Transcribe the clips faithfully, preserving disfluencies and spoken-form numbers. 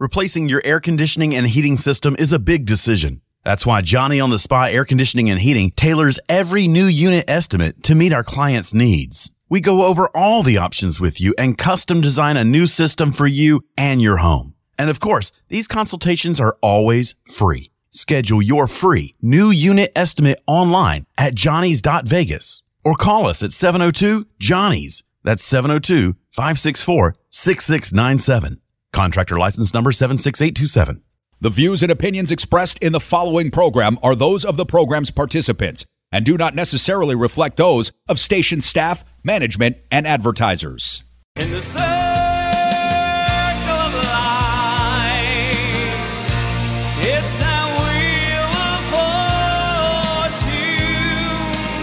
Replacing your air conditioning and heating system is a big decision. That's why Johnny on the Spot Air Conditioning and Heating tailors every new unit estimate to meet our clients' needs. We go over all the options with you and custom design a new system for you and your home. And of course, these consultations are always free. Schedule your free new unit estimate online at johnnys dot vegas or call us at seven oh two johnny's. That's seven oh two, five six four, six six nine seven. Contractor license number seven six eight two seven. The views and opinions expressed in the following program are those of the program's participants and do not necessarily reflect those of station staff, management, and advertisers. In the circle of life, it's that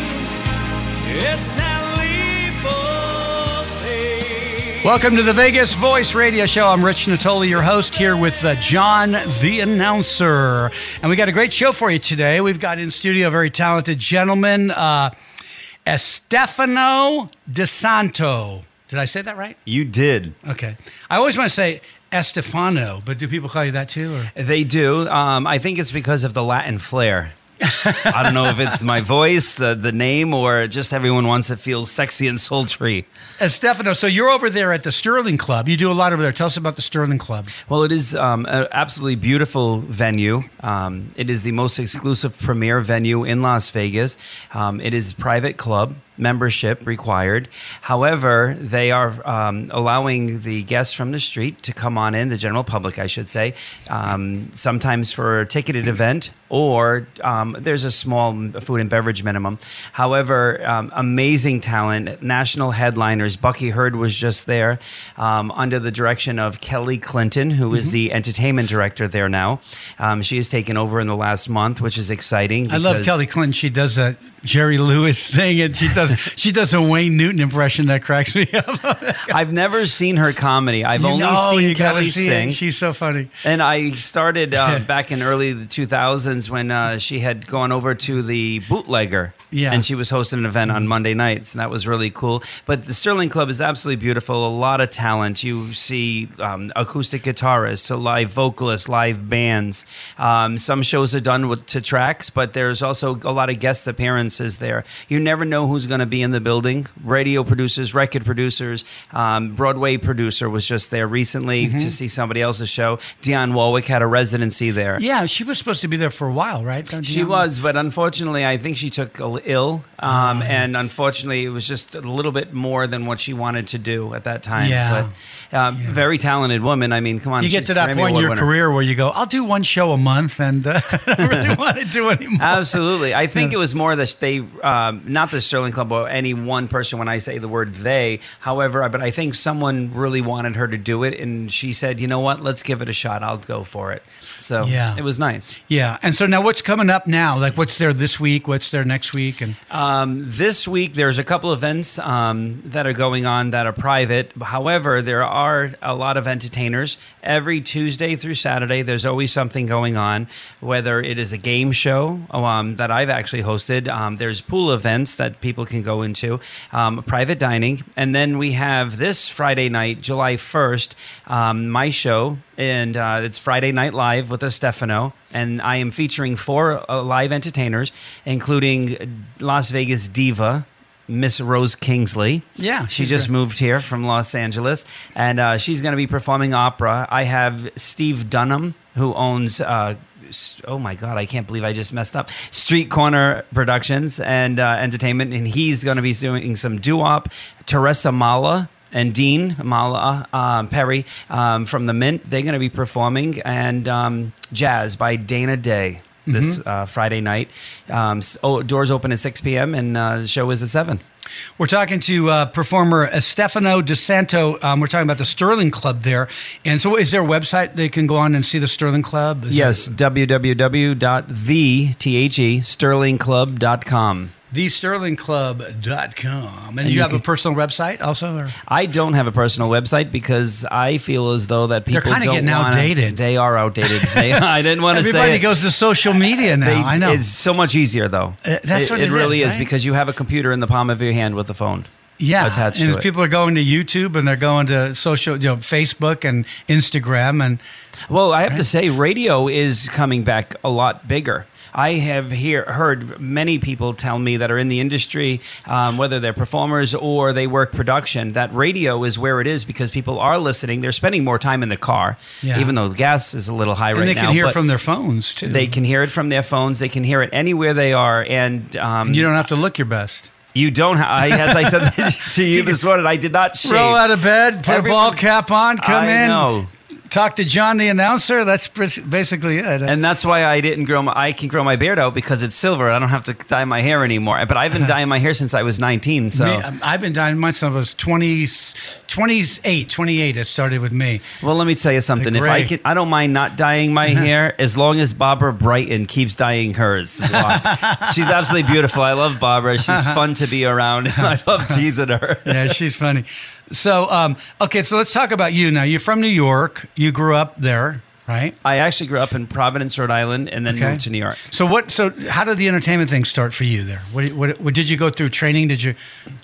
wheel of fortune. It's that leap of faith. Welcome to the Vegas Voice Radio Show. I'm Rich Natoli, your host, here with uh, John the Announcer. And we got a great show for you today. We've got in studio a very talented gentleman, uh, Stefano DeSanto. Did I say that right? You did. Okay. I always want to say Estefano, but do people call you that too? Or? They do. Um, I think it's because of the Latin flair. I don't know if it's my voice, the the name, or just everyone wants it feels sexy and sultry. Stefano, so you're over there at the Sterling Club. You do a lot over there. Tell us about the Sterling Club. Well, it is um, an absolutely beautiful venue. Um, it is the most exclusive premier venue in Las Vegas. Um, it is a private club. Membership required. However, they are um, allowing the guests from the street to come on in, the general public, I should say, um, sometimes for a ticketed event, or um, there's a small food and beverage minimum. However, um, amazing talent, national headliners. Bucky Heard was just there um, under the direction of Kelly Clinton, who mm-hmm. is the entertainment director there now. Um, she has taken over in the last month, which is exciting. I love Kelly Clinton. She does a Jerry Lewis thing, and she does she does a Wayne Newton impression that cracks me up. I've never seen her comedy. I've you only know, seen Kelly see sing. It. She's so funny. And I started uh, back in early the two thousands when uh, she had gone over to the Bootlegger, yeah. and she was hosting an event on Monday nights, and that was really cool. But the Sterling Club is absolutely beautiful. A lot of talent. You see um, acoustic guitarists, to live vocalists, live bands. Um, some shows are done with, to tracks, but there's also a lot of guest appearances there. You never know who's going to be in the building. Radio producers, record producers, um, Broadway producer was just there recently mm-hmm. to see somebody else's show. Dionne Warwick had a residency there. Yeah, she was supposed to be there for a while, right? Don't she Dionne? Was, but unfortunately, I think she took ill, um, mm. and unfortunately, it was just a little bit more than what she wanted to do at that time. Yeah. But um, yeah. very talented woman. I mean, come on. You get to that Grammy point in your winner. Career where you go, I'll do one show a month, and uh, I don't really want to do anymore. Absolutely. I think yeah. it was more the They, um, not the Sterling Club, or any one person when I say the word they. However, but I think someone really wanted her to do it, and she said, you know what, let's give it a shot. I'll go for it. So yeah. it was nice. Yeah. And so now what's coming up now? Like what's there this week? What's there next week? And um, this week, there's a couple events um, that are going on that are private. However, there are a lot of entertainers. Every Tuesday through Saturday, there's always something going on, whether it is a game show um, that I've actually hosted. Um, Um, there's pool events that people can go into, um, private dining. And then we have this Friday night, July first, um, my show. And uh, it's Friday Night Live with Stefano. And I am featuring four uh, live entertainers, including Las Vegas diva, Miss Rose Kingsley. Yeah. She just great. Moved here from Los Angeles, and uh, she's going to be performing opera. I have Steve Dunham, who owns... Uh, Oh my God, I can't believe I just messed up. Street Corner Productions and uh, Entertainment, and he's going to be doing some doo-wop. Teresa Mala and Dean Mala um, Perry um, from the Mint, they're going to be performing, and um, jazz by Dana Day this mm-hmm. uh, Friday night. Um, so doors open at six p.m. and uh, the show is at seven. We're talking to uh, performer Stefano DeSanto. Um, we're talking about the Sterling Club there. And so is there a website they can go on and see the Sterling Club? Is yes, there... w w w dot the sterling club dot com. the sterling club dot com. And, and you, you have can... a personal website also? Or? I don't have a personal website because I feel as though that people don't want to. They're kind of getting outdated. They are outdated. They, I didn't want to say Everybody goes to social media now. They, I know. It's so much easier, though. Uh, that's it, what it, it really is, right? Because you have a computer in the palm of your hand with the phone. yeah. attached and to it. People are going to YouTube and they're going to social, you know, Facebook and Instagram. And well, I have right? to say, radio is coming back a lot bigger. I have hear, heard many people tell me that are in the industry, um, whether they're performers or they work production, that radio is where it is because people are listening. They're spending more time in the car, yeah. even though gas is a little high and right now. And they can hear it from their phones, too. They can hear it from their phones. They can hear it anywhere they are. And, um, and you don't have to look your best. You don't, I, as I said to you this morning, I did not shave. Roll out of bed, put Everything's, a ball cap on, come I in. Know. Talk to John, the announcer. That's basically it. And that's why I didn't grow my, I can grow my beard out because it's silver. I don't have to dye my hair anymore. But I've been dyeing my hair since I was nineteen. So me, I've been dyeing mine since I was twenty, twenty-eight, twenty-eight. It started with me. Well, let me tell you something. If I can, I don't mind not dyeing my uh-huh. hair as long as Barbara Brighton keeps dyeing hers. She's absolutely beautiful. I love Barbara. She's fun to be around. I love teasing her. Yeah, she's funny. So, um, okay, so let's talk about you now. You're from New York. You grew up there, right? I actually grew up in Providence, Rhode Island, and then okay. moved to New York. So what? So how did the entertainment thing start for you there? What, what, what did you go through training? Did you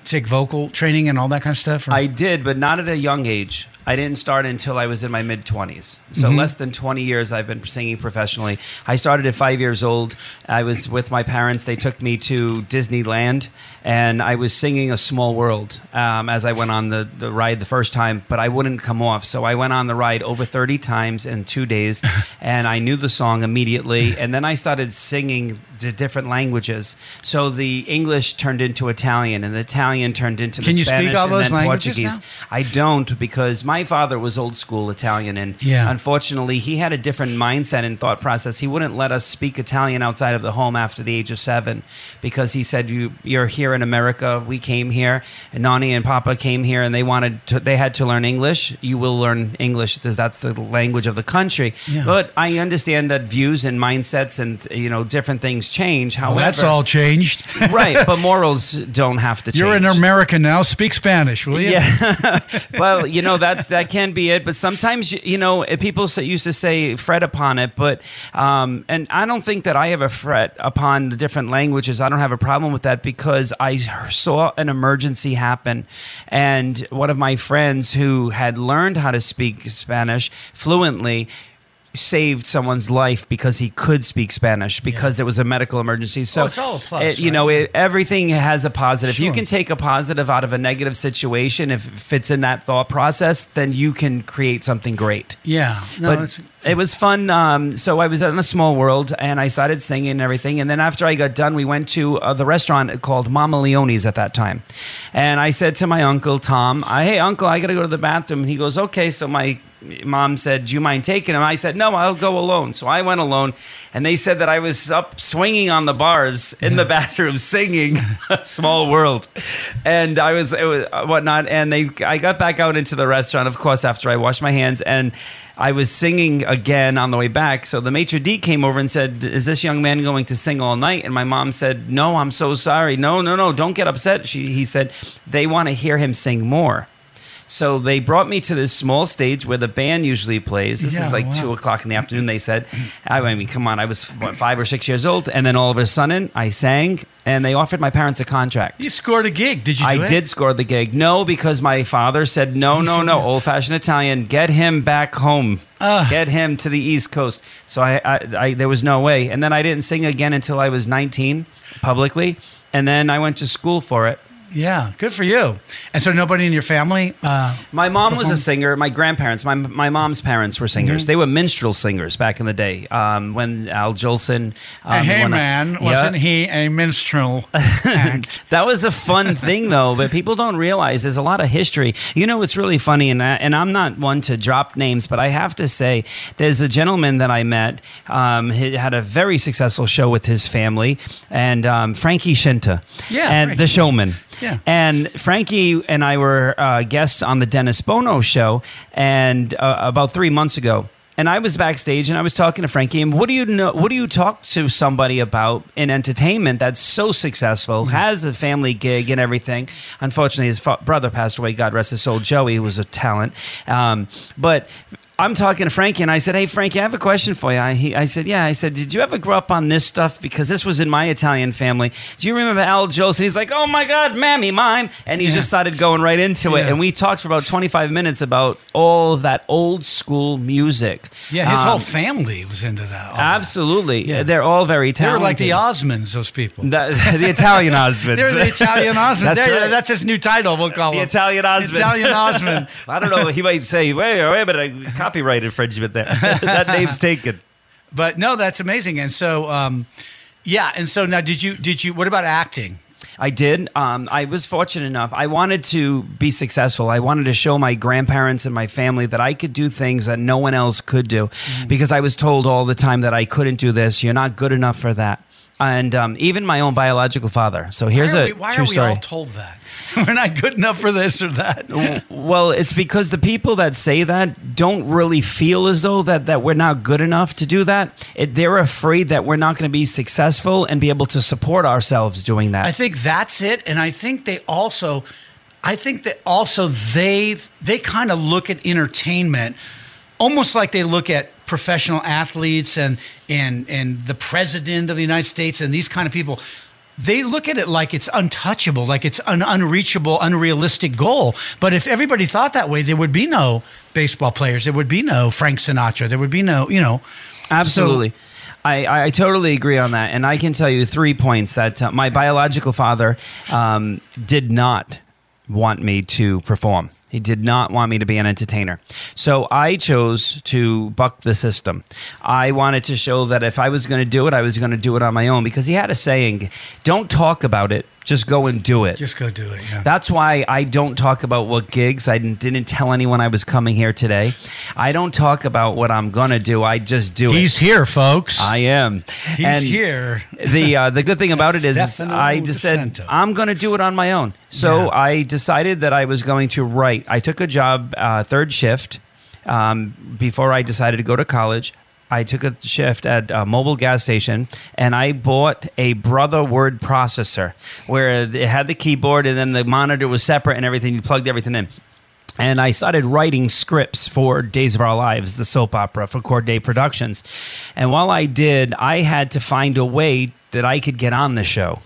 take vocal training and all that kind of stuff? Or? I did, but not at a young age. I didn't start until I was in my mid-twenties. So mm-hmm. less than twenty years I've been singing professionally. I started at five years old. I was with my parents. They took me to Disneyland, and I was singing A Small World um, as I went on the, the ride the first time, but I wouldn't come off. So I went on the ride over thirty times in two days, and I knew the song immediately. And then I started singing the different languages. So the English turned into Italian, and the Italian turned into Can the Spanish, and then Portuguese. Can you speak all those languages now? I don't, because my My father was old school Italian, and yeah. unfortunately, he had a different mindset and thought process. He wouldn't let us speak Italian outside of the home after the age of seven because he said, you, you're here in America. We came here, and Nani and Papa came here, and they wanted to, they had to learn English. You will learn English because that's the language of the country. Yeah. But I understand that views and mindsets and you know different things change. However, well, that's all changed. Right, but morals don't have to change. You're in America now. Speak Spanish, will you? Yeah. Well, you know, that That can be it, but sometimes, you know, people used to say fret upon it, but, um, and I don't think that I ever fret upon the different languages. I don't have a problem with that because I saw an emergency happen, and one of my friends who had learned how to speak Spanish fluently saved someone's life because he could speak Spanish because yeah. there was a medical emergency. So, oh, it's all a plus, it, you right? know, it, everything has a positive. Sure. You can take a positive out of a negative situation. If it fits in that thought process, then you can create something great. Yeah. No, but it was fun. Um, so I was in A Small World, and I started singing and everything. And then after I got done, we went to uh, the restaurant called Mama Leone's at that time. And I said to my uncle, Tom, I, hey, uncle, I got to go to the bathroom. And he goes, okay. So my mom said, do you mind taking him? I said, no, I'll go alone. So I went alone, and they said that I was up swinging on the bars in yeah. the bathroom singing Small World. And I was, it was whatnot. And they, I got back out into the restaurant, of course, after I washed my hands, and I was singing again on the way back. So the maitre d' came over and said, is this young man going to sing all night? And my mom said, no, I'm so sorry. No, no, no, don't get upset. She, he said, they want to hear him sing more. So they brought me to this small stage where the band usually plays. This yeah, is like wow. two o'clock in the afternoon, they said. I mean, come on, I was what, five or six years old. And then all of a sudden, I sang, and they offered my parents a contract. You scored a gig, did you do I it? did score the gig. No, because my father said, no, you no, no, that? old-fashioned Italian, get him back home. Uh, get him to the East Coast. So I, I, I, there was no way. And then I didn't sing again until I was nineteen publicly. And then I went to school for it. Yeah, good for you. And so nobody in your family? Uh, my mom performed? was a singer. My grandparents, my my mom's parents were singers. Mm-hmm. They were minstrel singers back in the day um, when Al Jolson. Um, hey, man, I, wasn't yeah. he a minstrel act? That was a fun thing, though, but people don't realize there's a lot of history. You know, it's really funny, and, I, and I'm not one to drop names, but I have to say there's a gentleman that I met. Um, he had a very successful show with his family, and um, Frankie Shinta, yeah, and Frankie. The Showman. Yeah. And Frankie and I were uh, guests on the Dennis Bono show and uh, about three months ago. And I was backstage and I was talking to Frankie. And what do you know? What do you talk to somebody about in entertainment that's so successful, mm-hmm. has a family gig and everything? Unfortunately, his fa- brother passed away. God rest his soul. Joey was a talent. Um, but I'm talking to Frankie, and I said, hey, Frankie, I have a question for you. I, he, I said, yeah. I said, did you ever grow up on this stuff? Because this was in my Italian family. Do you remember Al Jolson? He's like, oh, my God, Mammy Mime. And he yeah. just started going right into yeah. it. And we talked for about twenty-five minutes about all that old school music. Yeah, his um, whole family was into that. Absolutely. That. Yeah. They're all very talented. They were like the Osmonds, those people. The, the Italian Osmonds. They're the Italian Osmonds. That's, right. that's his new title, we'll call the him. The Italian Osmond. Italian Osmond. I don't know. He might say, wait, wait, but I copy. Copyright infringement there. That name's taken. But no, that's amazing. And so, um, yeah. And so now did you, did you, what about acting? I did. Um, I was fortunate enough. I wanted to be successful. I wanted to show my grandparents and my family that I could do things that no one else could do mm-hmm. because I was told all the time that I couldn't do this. You're not good enough for that. And um, even my own biological father. So here's a true story. Why are we, why are we all told that? We're not good enough for this or that. Well, it's because the people that say that don't really feel as though that, that we're not good enough to do that. It, they're afraid that we're not going to be successful and be able to support ourselves doing that. I think that's it. And I think they also, I think that also they they kind of look at entertainment almost like they look at professional athletes and and and the president of the United States and these kind of people. They look at it like it's untouchable, like it's an unreachable, unrealistic goal. But if everybody thought that way, there would be no baseball players. There would be no Frank Sinatra. There would be no, you know. Absolutely. So, I, I totally agree on that. And I can tell you three points that uh, my biological father um, did not want me to perform. He did not want me to be an entertainer. So I chose to buck the system. I wanted to show that if I was going to do it, I was going to do it on my own, because he had a saying, don't talk about it, just go and do it. Just go do it, yeah. That's why I don't talk about what gigs. I didn't tell anyone I was coming here today. I don't talk about what I'm going to do. I just do He's it. He's here, folks. I am. He's and here. the uh, the good thing about it is, is I just DeSanto. said, I'm going to do it on my own. So yeah. I decided that I was going to write. I took a job, uh, third shift, um, before I decided to go to college. I took a shift at a mobile gas station, and I bought a Brother word processor where it had the keyboard and then the monitor was separate and everything. You plugged everything in. And I started writing scripts for Days of Our Lives, the soap opera, for Corday Productions. And while I did, I had to find a way that I could get on the show.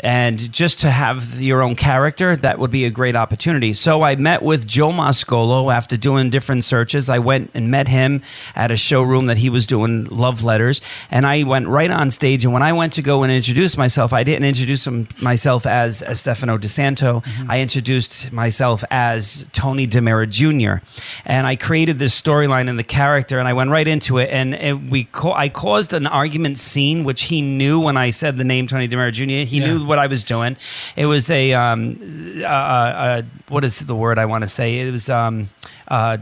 And just to have your own character, that would be a great opportunity. So I met with Joe Moscolo after doing different searches. I went and met him at a showroom that he was doing love letters. And I went right on stage. And when I went to go and introduce myself, I didn't introduce him, myself as, as Stefano DeSanto. Mm-hmm. I introduced myself as Tony DeMara Junior And I created this storyline and the character, and I went right into it. And, and we, co- I caused an argument scene, which he knew when I said the name Tony DeMara Junior He yeah. knew what I was doing. It was a um, uh, uh, what is the word I want to say? It was um, uh,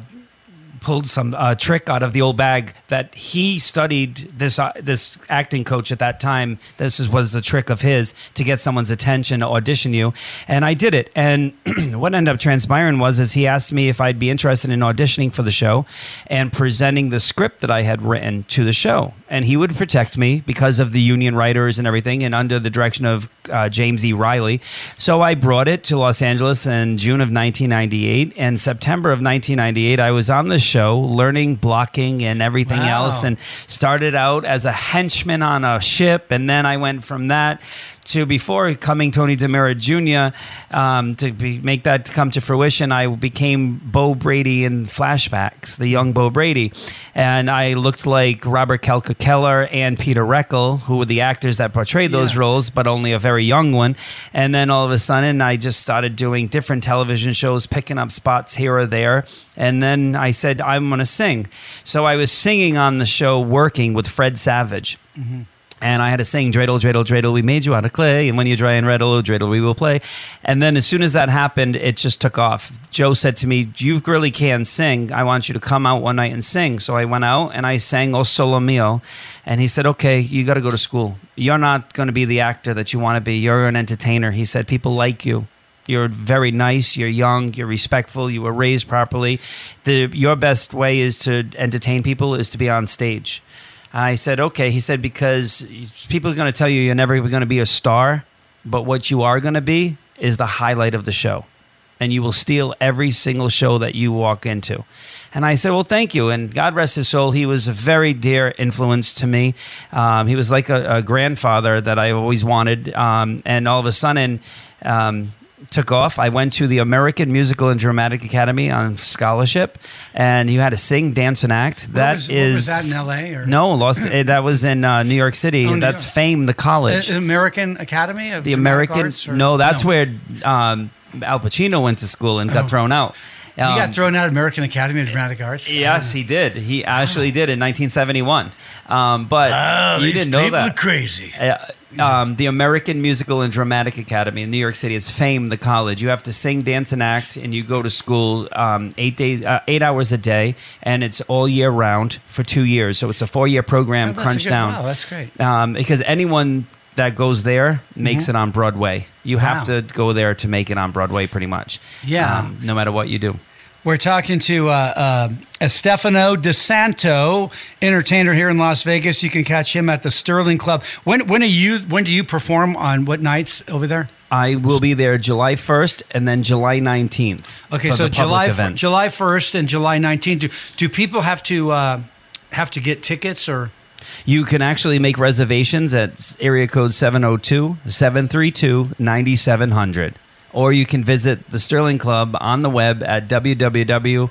pulled some uh, trick out of the old bag that he studied. This uh, this acting coach at that time. This is, was a trick of his to get someone's attention to audition you. And I did it. And what ended up transpiring was is he asked me if I'd be interested in auditioning for the show and presenting the script that I had written to the show. And he would protect me because of the union writers and everything, and under the direction of uh, James E. Riley. So I brought it to Los Angeles in June of nineteen ninety-eight. And September of nineteen ninety-eight, I was on the show learning blocking and everything wow. else, and started out as a henchman on a ship. And then I went from that to before coming Tony DeMara Junior Um, to be, make that come to fruition, I became Bo Brady in flashbacks, the young Bo Brady. And I looked like Robert Kelka Keller and Peter Reckle, who were the actors that portrayed those yeah. roles, but only a very young one. And then all of a sudden, I just started doing different television shows, picking up spots here or there. And then I said, I'm going to sing. So I was singing on the show, working with Fred Savage. Mm-hmm. And I had to sing, dreidel, dreidel, dreidel, we made you out of clay. And when you dry and reddle, dreidel, we will play. And then as soon as that happened, it just took off. Joe said to me, you really can sing. I want you to come out one night and sing. So I went out and I sang O Sole Mio. And he said, okay, you got to go to school. You're not going to be the actor that you want to be. You're an entertainer. He said, people like you. You're very nice. You're young. You're respectful. You were raised properly. The, your best way is to entertain people is to be on stage. I said, okay. He said, because people are going to tell you you're never going to be a star, but what you are going to be is the highlight of the show. and you will steal every single show that you walk into. And I said, well, thank you. And God rest his soul, he was a very dear influence to me. Um, he was like a, a grandfather that I always wanted. Um, and all of a sudden, um, took off. I went to the American Musical and Dramatic Academy on scholarship, and you had to sing, dance, and act. That was, is was that in L A or no? Los, that was in uh, New York City. Oh, that's Fame, the college, the American Academy of the Dramatic American. Arts or, no, that's no. where um, Al Pacino went to school and got oh. thrown out. Um, he got thrown out of American Academy of Dramatic Arts? Yes, he did. He actually oh. did in nineteen seventy-one. Um, but oh, you didn't know that. These people are crazy. Uh, um, the American Musical and Dramatic Academy in New York City is Fame, the college. You have to sing, dance, and act, and you go to school um, eight days, uh, eight hours a day, and it's all year round for two years. So it's a four-year program oh, that's crunched a good, down. Wow, that's great. Um, because anyone that goes there makes mm-hmm. it on Broadway. You have wow. to go there to make it on Broadway, pretty much. Yeah. Um, no matter what you do. We're talking to uh, uh, Stefano DeSanto, entertainer here in Las Vegas. You can catch him at the Sterling Club. When when are you? When do you perform on what nights over there? I will be there July first and then July nineteenth. Okay, so July events. July first and July nineteenth. Do do people have to uh, have to get tickets or? You can actually make reservations at area code seven oh two, seven three two, nine seven zero zero. Or you can visit the Sterling Club on the web at w w w dot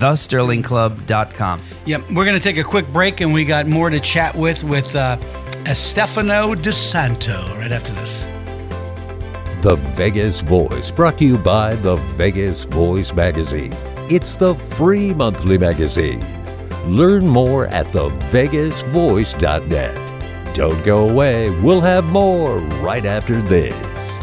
the sterling club dot com. Yep, we're going to take a quick break, and we got more to chat with with uh, Stefano DeSanto right after this. The Vegas Voice, brought to you by The Vegas Voice Magazine. It's the free monthly magazine. Learn more at the vegas voice dot net. Don't go away. We'll have more right after this.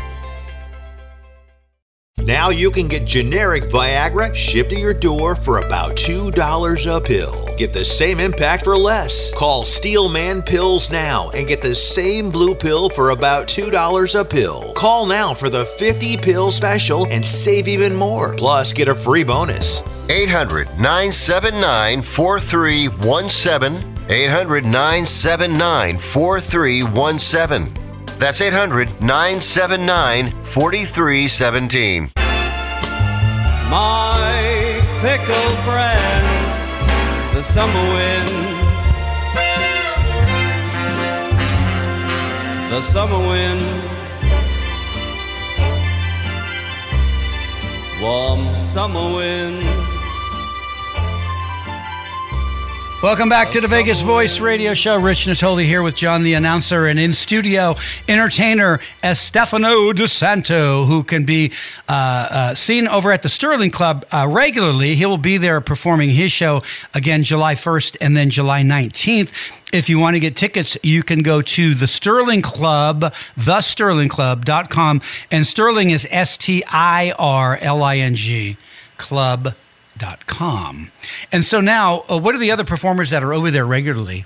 Now you can get generic Viagra shipped to your door for about two dollars a pill. Get the same impact for less. Call Steelman Pills now and get the same blue pill for about two dollars a pill. Call now for the fifty pill special and save even more. Plus, get a free bonus. eight hundred, nine seven nine, four three one seven. eight hundred, nine seven nine, four three one seven. That's eight hundred, nine seven nine, four three one seven. My fickle friend, the summer wind. The summer wind warm summer wind. Welcome back to the Vegas Voice Radio Show. Rich Natoli here with John the Announcer, and in studio, entertainer Stefano DeSanto, who can be uh, uh, seen over at the Sterling Club uh, regularly. He will be there performing his show again July first and then July nineteenth. If you want to get tickets, you can go to the Sterling Club, the sterling club dot com, and Sterling is S T I R L I N G, club. Dot com. And so now, uh, what are the other performers that are over there regularly?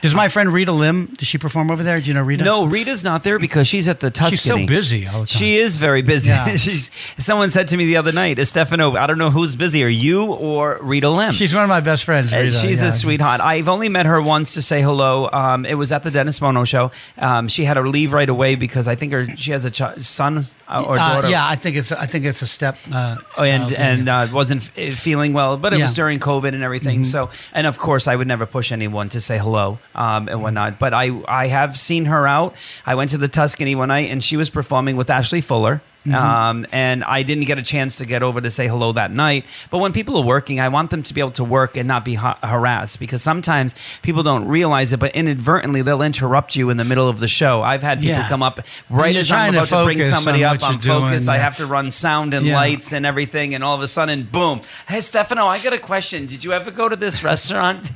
Does my friend Rita Lim, does she perform over there? Do you know Rita? No, Rita's not there because she's at the Tuscany. She's so busy all the time. She is very busy. Yeah. She's, someone said to me the other night, Stefano, I don't know who's busier, you or Rita Lim. She's one of my best friends, Rita. She's yeah. a sweetheart. I've only met her once to say hello. Um, it was at the Dennis Mono show. Um, she had to leave right away because I think her she has a ch- son or daughter. Uh, yeah, I think it's I think it's a step. Uh, oh, and and uh, wasn't feeling well, but it yeah. was during COVID and everything. Mm-hmm. So, and of course, I would never push anyone to say hello um, and whatnot. But I I have seen her out. I went to the Tuscany one night, and she was performing with Ashley Fuller. Mm-hmm. Um, and I didn't get a chance to get over to say hello that night. But when people are working, I want them to be able to work and not be ha- harassed, because sometimes people don't realize it, but inadvertently they'll interrupt you in the middle of the show. I've had people yeah. come up right as I'm about to, to bring somebody up. I'm doing, focused. Yeah. I have to run sound and yeah. lights and everything. And all of a sudden, boom. Hey, Stefano, I got a question. Did you ever go to this restaurant?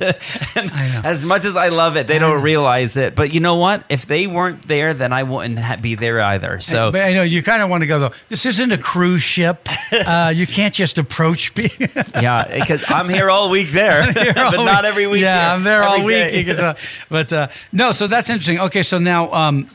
And as much as I love it, they I don't know. realize it. But you know what? If they weren't there, then I wouldn't ha- be there either. So, but I know you kind of want to go. Though. This isn't a cruise ship. Uh, you can't just approach me. Yeah, because I'm here all week there, all but week. Not every week. Yeah, here. I'm there every all day. Week. uh, but uh, no, so that's interesting. Okay, so now, um,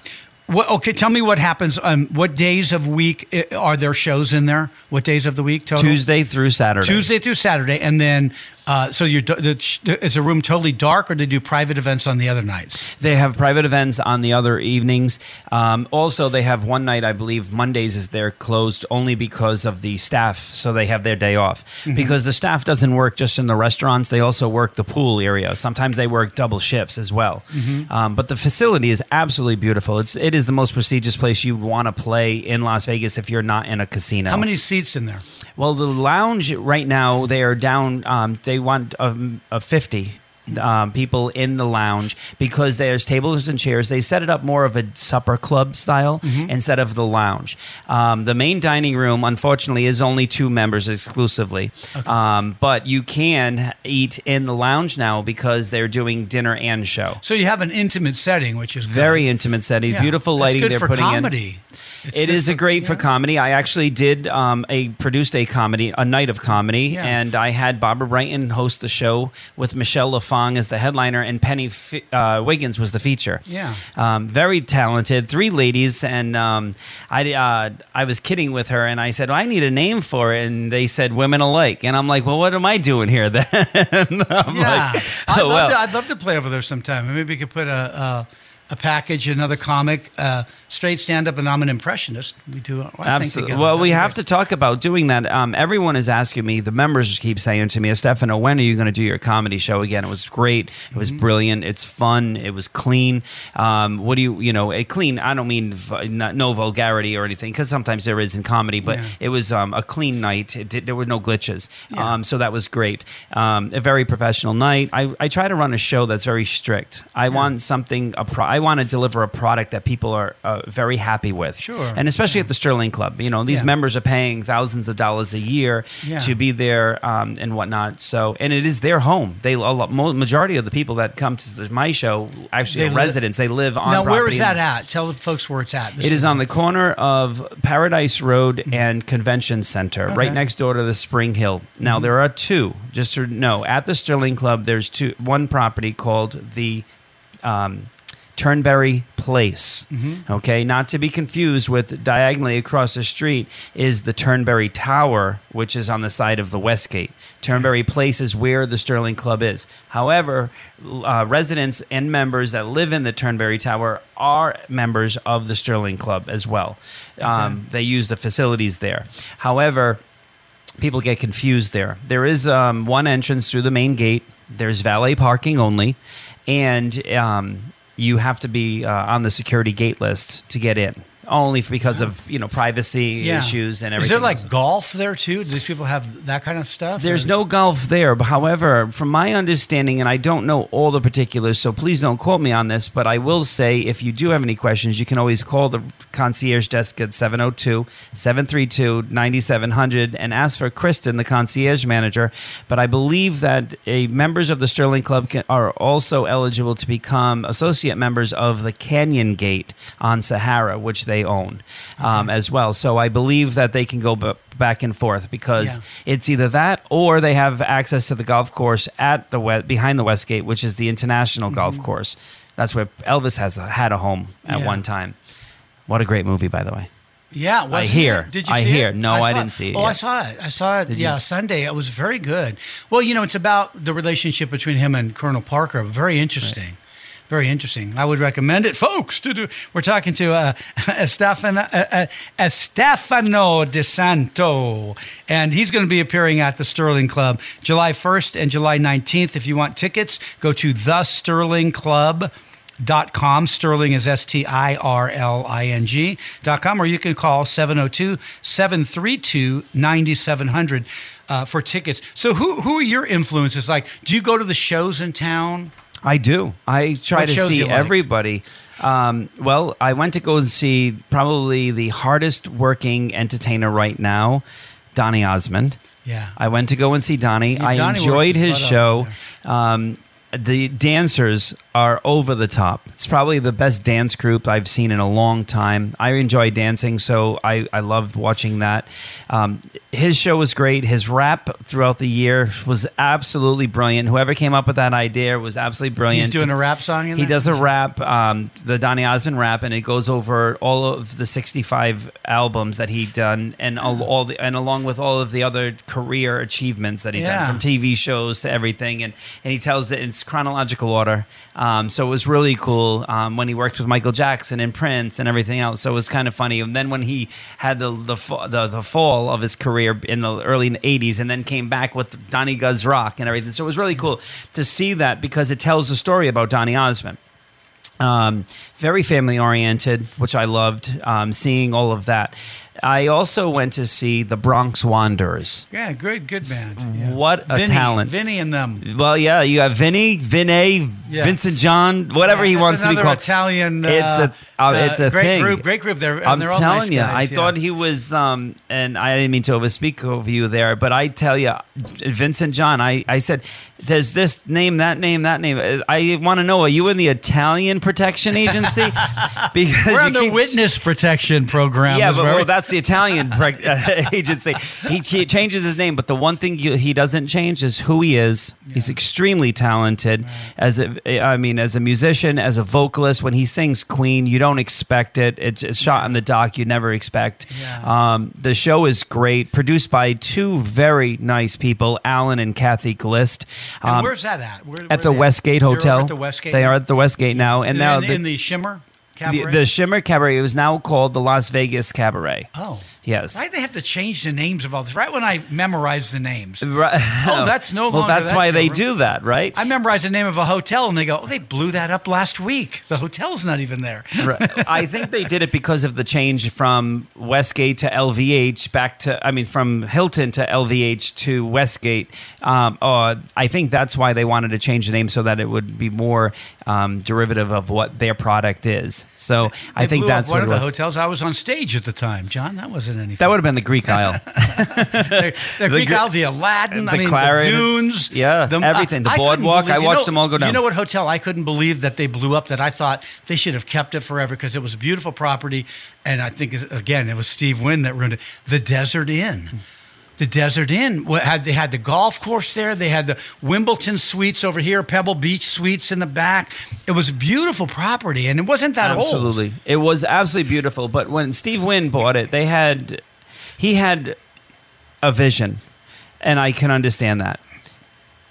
what, okay, tell me what happens. Um, what days of week are there shows in there? What days of the week? Total? Tuesday through Saturday. Tuesday through Saturday, and then Uh, so you're, the, is the room totally dark, or do they do private events on the other nights? They have private events on the other evenings. Um, also, they have one night, I believe, Mondays is they're closed only because of the staff, so they have their day off. Mm-hmm. Because the staff doesn't work just in the restaurants, they also work the pool area. Sometimes they work double shifts as well. Mm-hmm. Um, but the facility is absolutely beautiful. It's, it is the most prestigious place you want to play in Las Vegas if you're not in a casino. How many seats in there? Well, the lounge right now, they are down, um, they want um, a fifty um, people in the lounge because there's tables and chairs. They set it up more of a supper club style mm-hmm. instead of the lounge. Um, the main dining room, unfortunately, is only two members exclusively. Okay. Um, but you can eat in the lounge now because they're doing dinner and show. So you have an intimate setting, which is very good. Intimate setting, yeah. Beautiful lighting they're putting comedy. In. It's it is for, a great yeah. for comedy. I actually did um, a produced a comedy, a night of comedy, yeah. and I had Barbara Brighton host the show with Michelle LaFong as the headliner, and Penny F- uh, Wiggins was the feature. Yeah, um, very talented, three ladies, and um, I uh, I was kidding with her, and I said, well, I need a name for it, and they said Women Alike, and I'm like, well, what am I doing here then? I'm yeah, like, oh, I'd, love well. to, I'd love to play over there sometime. Maybe we could put a. a A package, another comic, uh, straight stand-up, and I'm an impressionist. We do. Well, absolutely. Well, we have to talk about doing that. Um, everyone is asking me, the members keep saying to me, Stefano, when are you going to do your comedy show again? It was great. It was mm-hmm. brilliant. It's fun. It was clean. Um, what do you, you know, a clean, I don't mean v- not, no vulgarity or anything, because sometimes there is in comedy, but yeah. it was um, a clean night. It did, there were no glitches. Yeah. Um, so that was great. Um, a very professional night. I, I try to run a show that's very strict. I yeah. want something, a pro- I I want to deliver a product that people are uh, very happy with. Sure. And especially yeah. at the Sterling Club. You know, these yeah. members are paying thousands of dollars a year yeah. to be there um, and whatnot. So, and it is their home. They a lot, majority of the people that come to my show, actually they are li- residents, they live on now, property. Now, where is that at? Tell the folks where it's at. This it is on the corner of Paradise Road mm-hmm. and Convention Center, okay. right next door to the Spring Hill. Now, mm-hmm. there are two, just to know, at the Sterling Club, there's two. One property called the... Um, Turnberry Place, mm-hmm. okay? Not to be confused with diagonally across the street is the Turnberry Tower, which is on the side of the Westgate. Turnberry Place is where the Sterling Club is. However, uh, residents and members that live in the Turnberry Tower are members of the Sterling Club as well. Um, okay. They use the facilities there. However, people get confused there. There is um, one entrance through the main gate. There's valet parking only, and... Um, you have to be uh, on the security gate list to get in, only because of you know privacy yeah. issues and everything. Is there like else. golf there too? Do these people have that kind of stuff? There's or? no golf there. But however, from my understanding, and I don't know all the particulars, so please don't quote me on this, but I will say if you do have any questions, you can always call the concierge desk at seven oh two, seven three two, nine seven zero zero and ask for Kristen, the concierge manager. But I believe that a members of the Sterling Club can, are also eligible to become associate members of the Canyon Gate on Sahara, which they own um, okay. as well. So I believe that they can go b- back and forth because yeah. it's either that or they have access to the golf course at the we- behind the Westgate, which is the International mm-hmm. Golf Course. That's where Elvis has a, had a home at yeah. one time. What a great movie, by the way. Yeah, I hear. It? Did you I see hear. It? No, I, I didn't it. see it. Oh, yet. I saw it. I saw it. Did yeah, you? Sunday. It was very good. Well, you know, it's about the relationship between him and Colonel Parker. Very interesting. Right. Very interesting. I would recommend it, folks. To do, we're talking to uh, Stefano, uh, uh, Stefano DeSanto, and he's going to be appearing at the Sterling Club July first and July nineteenth. If you want tickets, go to the sterling club dot com. Sterling is S T I R L I N G dot com, or you can call seven oh two, seven three two, nine seven zero zero uh, for tickets. So who who are your influences? Like, do you go to the shows in town? I do. I try what to see like? everybody. Um, well, I went to go and see probably the hardest working entertainer right now, Donny Osmond. Yeah. I went to go and see Donny. Yeah, I enjoyed his show. Um, The dancers are over the top. It's probably the best dance group I've seen in a long time. I enjoy dancing, so I, I loved watching that. Um, his show was great. His rap throughout the year was absolutely brilliant. Whoever came up with that idea was absolutely brilliant. He's doing a rap song in there? He does a rap, um, the Donny Osmond rap, and it goes over all of the sixty-five albums that he'd done and all, all the, and along with all of the other career achievements that he'd yeah. done, from T V shows to everything. And, and he tells it in chronological order, um, so it was really cool um, when he worked with Michael Jackson and Prince and everything else. So it was kind of funny. And then when he had the the the, the fall of his career in the early eighties, and then came back with Donny Goes Rock and everything, so it was really cool to see that, because it tells a story about Donny Osmond. Um, very family oriented, which I loved um, seeing all of that. I also went to see the Bronx Wanderers. Yeah, good, good band. Yeah. What a Vinny, talent. Vinny and them. Well, yeah, you have Vinny, Vinay, yeah. Vincent John, whatever yeah, he wants to be called. Italian, uh, it's a uh, the, it's a great thing. Group, great group. They're, I'm they're all telling nice you, guys, I yeah. thought he was, um, and I didn't mean to overspeak over you there, but I tell you, Vincent John, I, I said, there's this name, that name, that name. I want to know, are you in the Italian protection agency? Because we're on the keep, witness protection program. Yeah, but well, that's the Italian agency. He, he changes his name, but the one thing you, he doesn't change is who he is. Yeah. He's extremely talented right. as a, I mean, as a musician, as a vocalist. When he sings Queen, you don't expect it. It's, it's shot in the dock. You never expect. Yeah. Um, the show is great, produced by two very nice people, Alan and Kathy Gliss. Um, and where's that at? Where, where at the Westgate Hotel. At the Westgate. They are at the Westgate now, and in, now the, in the Shimmer. The, the Shimmer Cabaret. It was now called the Las Vegas Cabaret. Oh. Yes. Why do they have to change the names of all this? Right when I memorized the names. Right. Oh, that's no well, longer. Well, that's that why show, they right? do that, right? I memorized the name of a hotel, and they go, oh, they blew that up last week. The hotel's not even there. Right. I think they did it because of the change from Westgate to L V H back to, I mean, from Hilton to L V H to Westgate. Um, uh, I think that's why they wanted to change the name, so that it would be more um, derivative of what their product is. So they I think blew that's up one what of it was. The hotels. I was on stage at the time, John. That wasn't anything. That would have been the Greek Isle, the, the, the Greek Gr- Isle, the Aladdin, the I mean, Clarion, the Dunes, yeah, the, everything. The I, Boardwalk. I, believe, I watched know, them all go down. You know what hotel I couldn't believe that they blew up? That I thought they should have kept it forever, because it was a beautiful property, and I think again it was Steve Wynn that ruined it. The Desert Inn. Mm-hmm. The Desert Inn, had they had the golf course there. They had the Wimbledon Suites over here, Pebble Beach Suites in the back. It was a beautiful property, and it wasn't that absolutely. Old. Absolutely. It was absolutely beautiful. But when Steve Wynn bought it, they had he had a vision, and I can understand that.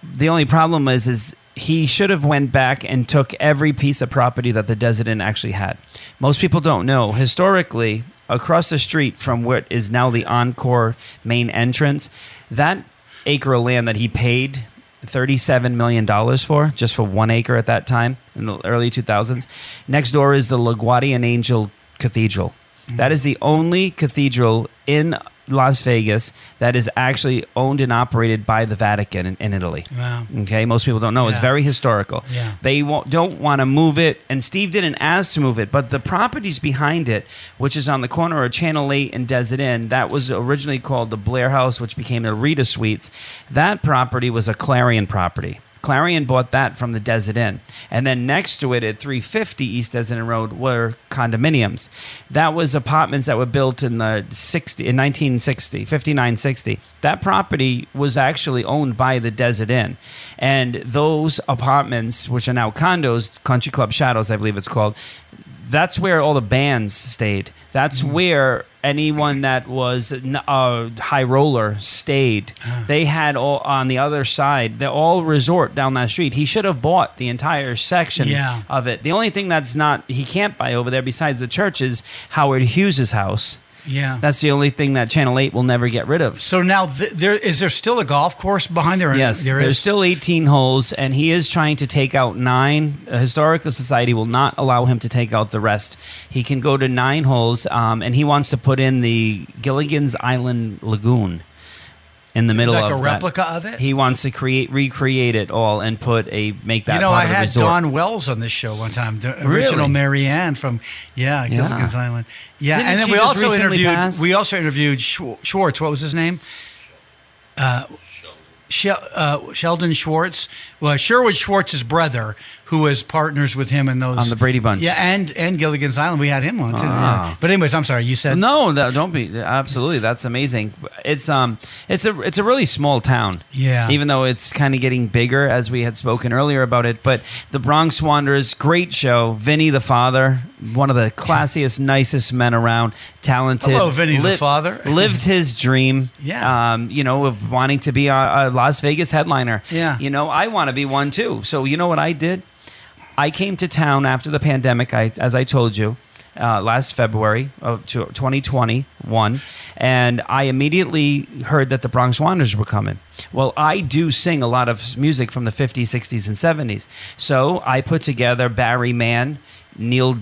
The only problem is, is he should have went back and took every piece of property that the Desert Inn actually had. Most people don't know. Historically, across the street from what is now the Encore main entrance, that acre of land that he paid thirty-seven million dollars for, just for one acre at that time in the early two thousands, next door is the LaGuardian Angel Cathedral. Mm-hmm. That is the only cathedral in Las Vegas that is actually owned and operated by the Vatican in, in Italy. Wow. Okay, most people don't know. Yeah. It's very historical. Yeah. They won't, don't want to move it, and Steve didn't ask to move it, but the properties behind it, which is on the corner of Channel eight and Desert Inn, that was originally called the Blair House, which became the Rita Suites. That property was a Clarion property. Clarion bought that from the Desert Inn. And then next to it at three fifty East Desert Inn Road were condominiums. That was apartments that were built in the sixty, in nineteen sixty, fifty-nine sixty. That property was actually owned by the Desert Inn. And those apartments, which are now condos, Country Club Shadows, I believe it's called, that's where all the bands stayed. That's mm-hmm. where anyone that was a high roller stayed. They had all on the other side. They're all resort down that street. He should have bought the entire section yeah. of it. The only thing that's not he can't buy over there besides the church is Howard Hughes's house. Yeah, that's the only thing that Channel eight will never get rid of. So now, th- there is there still a golf course behind there? Yes, there there's is? Still eighteen holes, and he is trying to take out nine. The Historical Society will not allow him to take out the rest. He can go to nine holes, um, and he wants to put in the Gilligan's Island Lagoon in the Seems middle like of like a that. Replica of it. He wants to create, recreate it all, and put a make that. You know, part I of had resort. Don Wells on this show one time, the original really? Marianne from yeah Gilligan's yeah. Island. Yeah, Didn't and then we also interviewed pass? we also interviewed Schwartz. What was his name? Uh, Sheldon. Shel- uh, Sheldon Schwartz, well, Sherwood Schwartz's brother, who was partners with him in those on the Brady Bunch. Yeah, and and Gilligan's Island, we had him on too. Ah. Yeah. But anyways, I'm sorry, you said no. no don't be absolutely. That's amazing. It's um, it's a it's a really small town. Yeah, even though it's kind of getting bigger, as we had spoken earlier about it. But the Bronx Wanderers, great show. Vinny the father, one of the classiest, yeah. nicest men around, talented. Hello, Vinny li- the father. Lived his dream. Yeah, um, you know, of wanting to be a, a Las Vegas headliner. Yeah, you know, I want to be one too. So you know what I did? I came to town after the pandemic, I, as I told you, uh, last February of twenty twenty-one, and I immediately heard that the Bronx Wanderers were coming. Well, I do sing a lot of music from the fifties, sixties, and seventies. So I put together Barry Manilow, Neil uh,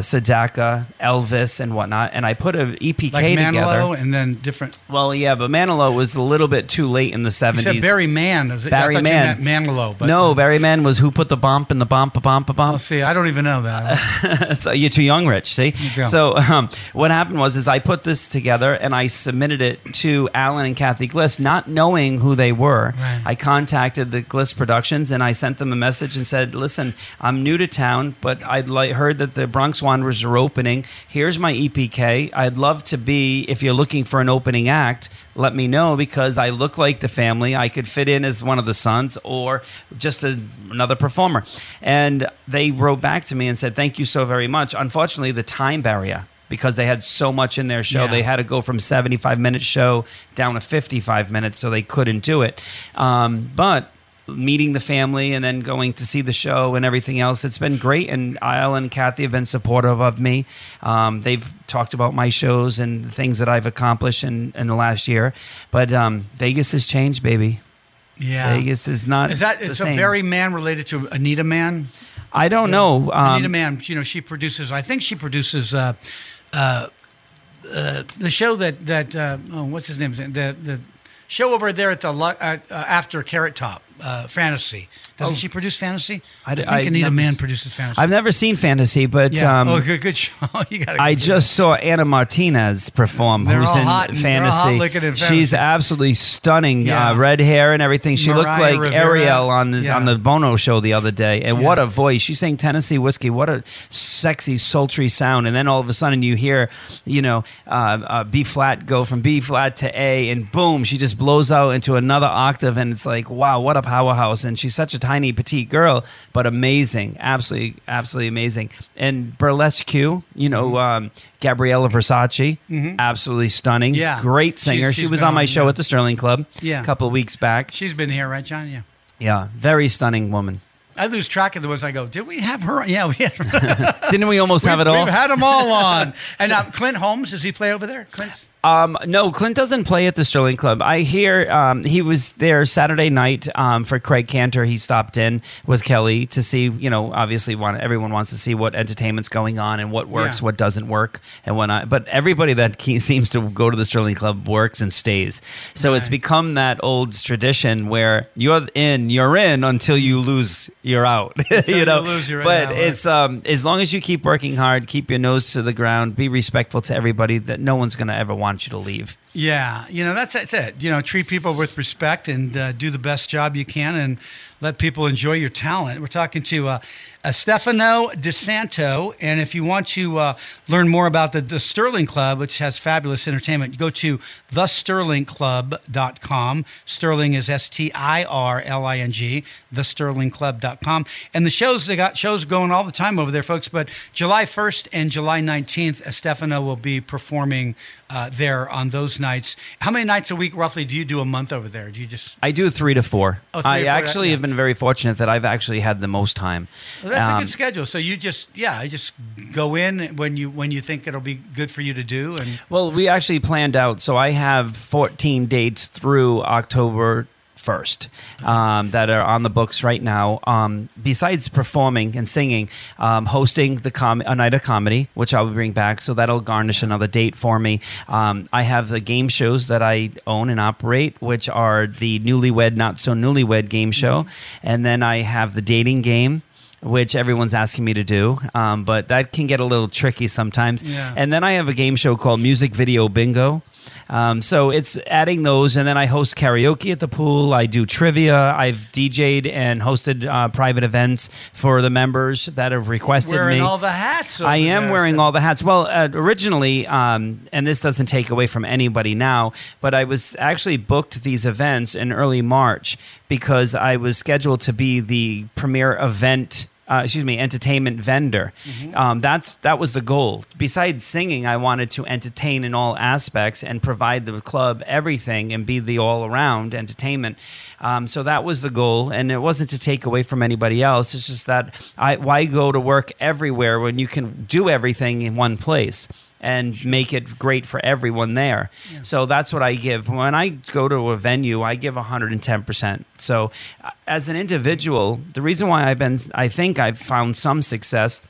Sedaka, Elvis, and whatnot, and I put an E P K like Manilow together. Like and then different... Well, yeah, but Manilow was a little bit too late in the seventies. You said Barry Manilow. Is it? Barry I Manilow. You meant Manilow. But no, Barry Manilow was who put the bump in the bump, a bump, a bump. Oh, see, I don't even know that. So you're too young, Rich, see? So um, what happened was is I put this together, and I submitted it to Alan and Kathy Gliss, not knowing who they were. Right. I contacted the Gliss Productions, and I sent them a message and said, listen, I'm new to town, but I'd like I heard that the Bronx Wanderers are opening. Here's my E P K. I'd love to be, if you're looking for an opening act, let me know because I look like the family. I could fit in as one of the sons or just a, another performer. And they wrote back to me and said, thank you so very much. Unfortunately, the time barrier, because they had so much in their show. Yeah. They had to go from seventy-five minute show down to fifty-five minutes, so they couldn't do it. Um, but... meeting the family and then going to see the show and everything else. It's been great. And Al and Kathy have been supportive of me. Um, they've talked about my shows and the things that I've accomplished in, in the last year. But um, Vegas has changed, baby. Yeah. Vegas is not Is that, the so same. Barry Manilow related to Anita Mann? I don't yeah. know. Um, Anita Mann, you know, she produces, I think she produces uh, uh, uh, the show that, that uh, oh, what's his name? The, the show over there at the uh, after Carrot Top. Uh, Fantasy. Doesn't oh. she produce Fantasy? I, I think I, Anita Mann produces Fantasy. I've never seen Fantasy, but yeah. um, oh, good, good show. You gotta I just it. saw Ana Martinez perform. They're who's all in hot Fantasy? They're all hot in Fantasy. She's absolutely stunning. Yeah. Uh, red hair and everything. She Mariah looked like Rivera. Ariel on this yeah. on the Bono show the other day. And yeah. what a voice! She sang Tennessee Whiskey. What a sexy, sultry sound. And then all of a sudden you hear, you know, uh, uh, B flat go from B flat to A, and boom, she just blows out into another octave, and it's like, wow, what a powerhouse. And she's such a tiny petite girl, but amazing, absolutely absolutely amazing. And Burlesque Q, you know, um Gabriella Versace, mm-hmm. absolutely stunning. Yeah, great singer. She's, she's she was on my on, show yeah. at the Sterling Club yeah. a couple of weeks back. She's been here, right, John? Yeah, yeah, very stunning woman. I lose track of the ones I go, did we have her? Yeah, we had her. Didn't we almost have it all? We've had them all on. And uh, Clint Holmes, does he play over there? Clint's? Um, no, Clint doesn't play at the Sterling Club. I hear um, he was there Saturday night um, for Craig Cantor. He stopped in with Kelly to see, you know, obviously want, everyone wants to see what entertainment's going on and what works, yeah. what doesn't work, and whatnot. But everybody that seems to go to the Sterling Club works and stays. So right. it's become that old tradition where you're in, you're in until you lose, you're out. you know, you lose, you're but out, right? It's um, as long as you keep working hard, keep your nose to the ground, be respectful to everybody. That no one's going to ever want. Want you to leave. Yeah, you know, that's that's it. You know, treat people with respect and uh, do the best job you can and let people enjoy your talent. We're talking to uh, uh, Stefano DeSanto, and if you want to uh, learn more about the, the Sterling Club, which has fabulous entertainment, go to the sterling club dot com. Sterling is S T I R L I N G, the sterling club dot com. And the shows, they got shows going all the time over there, folks, but July first and July nineteenth, uh, Stefano will be performing uh, there on those nights. How many nights a week roughly do you do a month over there? Do you just I do three to four. Oh, three I or four actually right? have been very fortunate that I've actually had the most time. Well, that's um, a good schedule. So you just yeah, you just go in when you when you think it'll be good for you to do. And well, we actually planned out. So I have fourteen dates through October first um, that are on the books right now. Um, besides performing and singing, um, hosting the com- a night of comedy, which I'll bring back, so that'll garnish another date for me. Um, I have the game shows that I own and operate, which are the Newlywed, Not So Newlywed game show. Mm-hmm. And then I have the dating game, which everyone's asking me to do, um, but that can get a little tricky sometimes. Yeah. And then I have a game show called Music Video Bingo, Um, so it's adding those, and then I host karaoke at the pool. I do trivia. I've D J'd and hosted uh, private events for the members that have requested wearing me. Wearing all the hats. I am there, wearing so. all the hats. Well, uh, originally, um, and this doesn't take away from anybody now, but I was actually booked these events in early March because I was scheduled to be the premier event Uh, excuse me, entertainment vendor. Mm-hmm. Um, that's that was the goal. Besides singing, I wanted to entertain in all aspects and provide the club everything and be the all-around entertainment. Um, so that was the goal, and it wasn't to take away from anybody else. It's just that I, why go to work everywhere when you can do everything in one place and make it great for everyone there? Yeah. So that's what I give. When I go to a venue, I give one hundred ten percent. So as an individual, the reason why I've been, I think I've found some success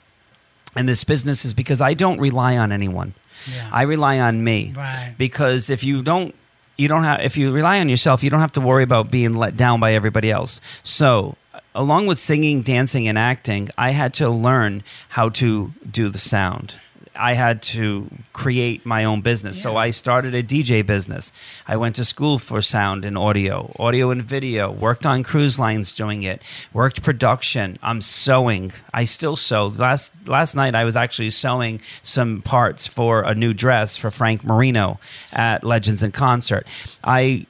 in this business is because I don't rely on anyone. Yeah. I rely on me. Right. Because if you don't, you don't have, if you rely on yourself, you don't have to worry about being let down by everybody else. So along with singing, dancing, and acting, I had to learn how to do the sound. I had to create my own business. Yeah. So I started a D J business. I went to school for sound and audio, audio and video, worked on cruise lines doing it, worked production. I'm sewing. I still sew. Last last night I was actually sewing some parts for a new dress for Frank Marino at Legends in Concert. I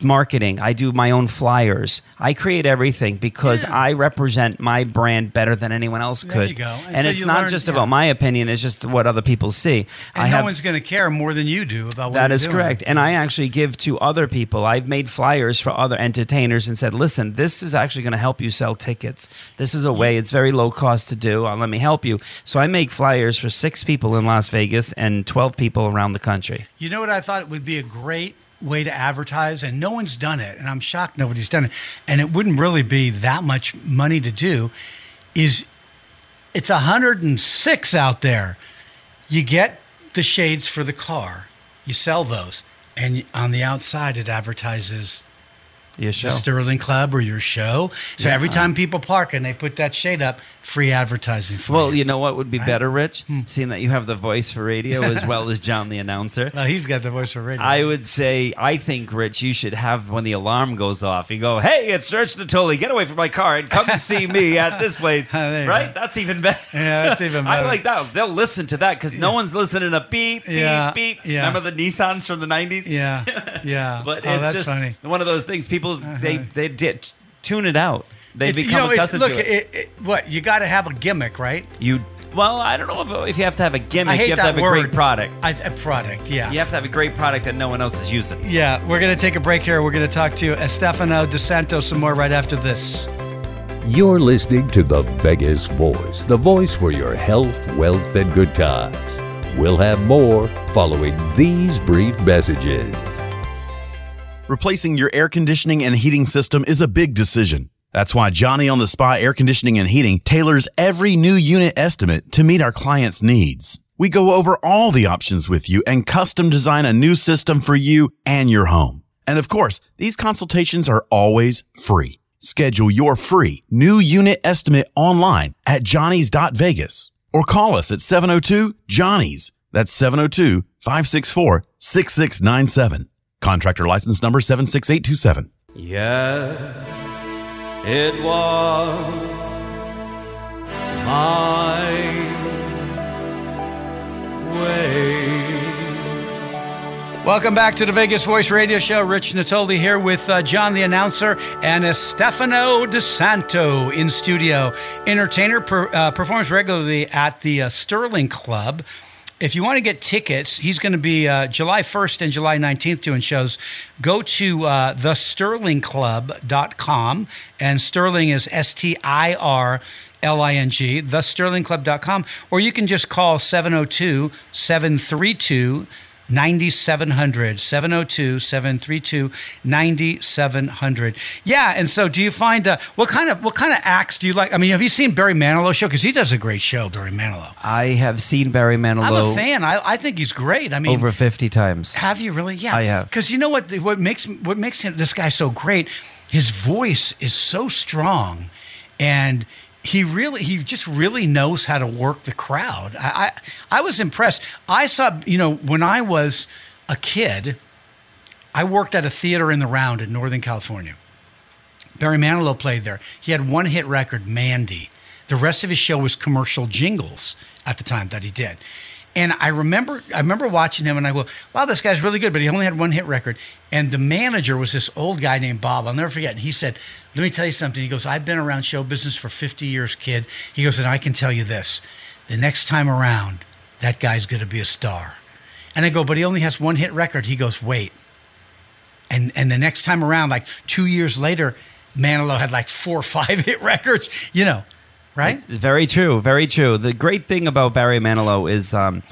marketing. I do my own flyers. I create everything because yeah. I represent my brand better than anyone else could. There you go. And, and so it's you not learned, just yeah. about my opinion. It's just what other people see. And I no have, one's going to care more than you do about what that you're is doing. Correct. And I actually give to other people. I've made flyers for other entertainers and said, listen, this is actually going to help you sell tickets. This is a way. It's very low cost to do. I'll let me help you. So I make flyers for six people in Las Vegas and twelve people around the country. You know what I thought would be a great way to advertise, and no one's done it, and I'm shocked nobody's done it, and it wouldn't really be that much money to do, is it's one hundred six out there. You get the shades for the car, you sell those, and on the outside it advertises your show, the Sterling Club or your show. So yeah. every time people park and they put that shade up, free advertising for Well, you, you know what would be right? better, Rich? Hmm. Seeing that you have the voice for radio as well as John the announcer. No, he's got the voice for radio. I would say, I think, Rich, you should have when the alarm goes off, you go, hey, it's Rich Natoli, get away from my car and come and see me at this place. Oh, right? Go. That's even better. Yeah, that's even better. I like that. They'll listen to that because yeah. no one's listening to beep, beep, yeah. beep. Yeah. Remember the Nissans from the nineties? Yeah, yeah. But oh, it's just funny. One of those things people Uh-huh. They they did tune it out. They it's, become you know, accustomed look, to it. it, it what you got to have a gimmick, right? You well, I don't know if, if you have to have a gimmick. I hate you have that to have word. a great product. I, a product, yeah. You have to have a great product that no one else is using. Yeah, we're gonna take a break here. We're gonna talk to Stefano DeSanto some more right after this. You're listening to the Vegas Voice, the voice for your health, wealth, and good times. We'll have more following these brief messages. Replacing your air conditioning and heating system is a big decision. That's why Johnny on the Spot Air Conditioning and Heating tailors every new unit estimate to meet our clients' needs. We go over all the options with you and custom design a new system for you and your home. And of course, these consultations are always free. Schedule your free new unit estimate online at johnnys dot vegas or call us at seven oh two Johnny's. That's seven oh two, five six four, six six nine seven. Contractor license number seven six eight two seven. Yes, it was my way. Welcome back to the Vegas Voice Radio Show. Rich Natoli here with uh, John the Announcer and Stefano DeSanto in studio. Entertainer per, uh, performs regularly at the uh, Sterling Club. If you want to get tickets, he's going to be uh, July first and July nineteenth doing shows. Go to uh, the sterling club dot com, and Sterling is S T I R L I N G, the sterling club dot com, or you can just call seven oh two, seven three two, nine seven zero zero, seven oh two, seven three two, nine seven zero zero. Yeah, and so do you find, uh, what kind of what kind of acts do you like? I mean, have you seen Barry Manilow's show? Because he does a great show, Barry Manilow. I have seen Barry Manilow. I'm a fan. I, I think he's great. I mean, over fifty times. Have you really? Yeah. I have. Because you know what, what makes, what makes him, this guy so great, his voice is so strong, and He really, he just really knows how to work the crowd. I, I, I was impressed. I saw, you know, when I was a kid, I worked at a theater in the Round in Northern California. Barry Manilow played there. He had one hit record, Mandy. The rest of his show was commercial jingles at the time that he did. And I remember I remember watching him and I go, wow, this guy's really good, but he only had one hit record. And the manager was this old guy named Bob. I'll never forget. And he said, let me tell you something. He goes, I've been around show business for fifty years, kid. He goes, and I can tell you this. The next time around, that guy's going to be a star. And I go, but he only has one hit record. He goes, wait. And and the next time around, like two years later, Manilow had like four or five hit records, you know. Right? Very true. Very true. The great thing about Barry Manilow is um,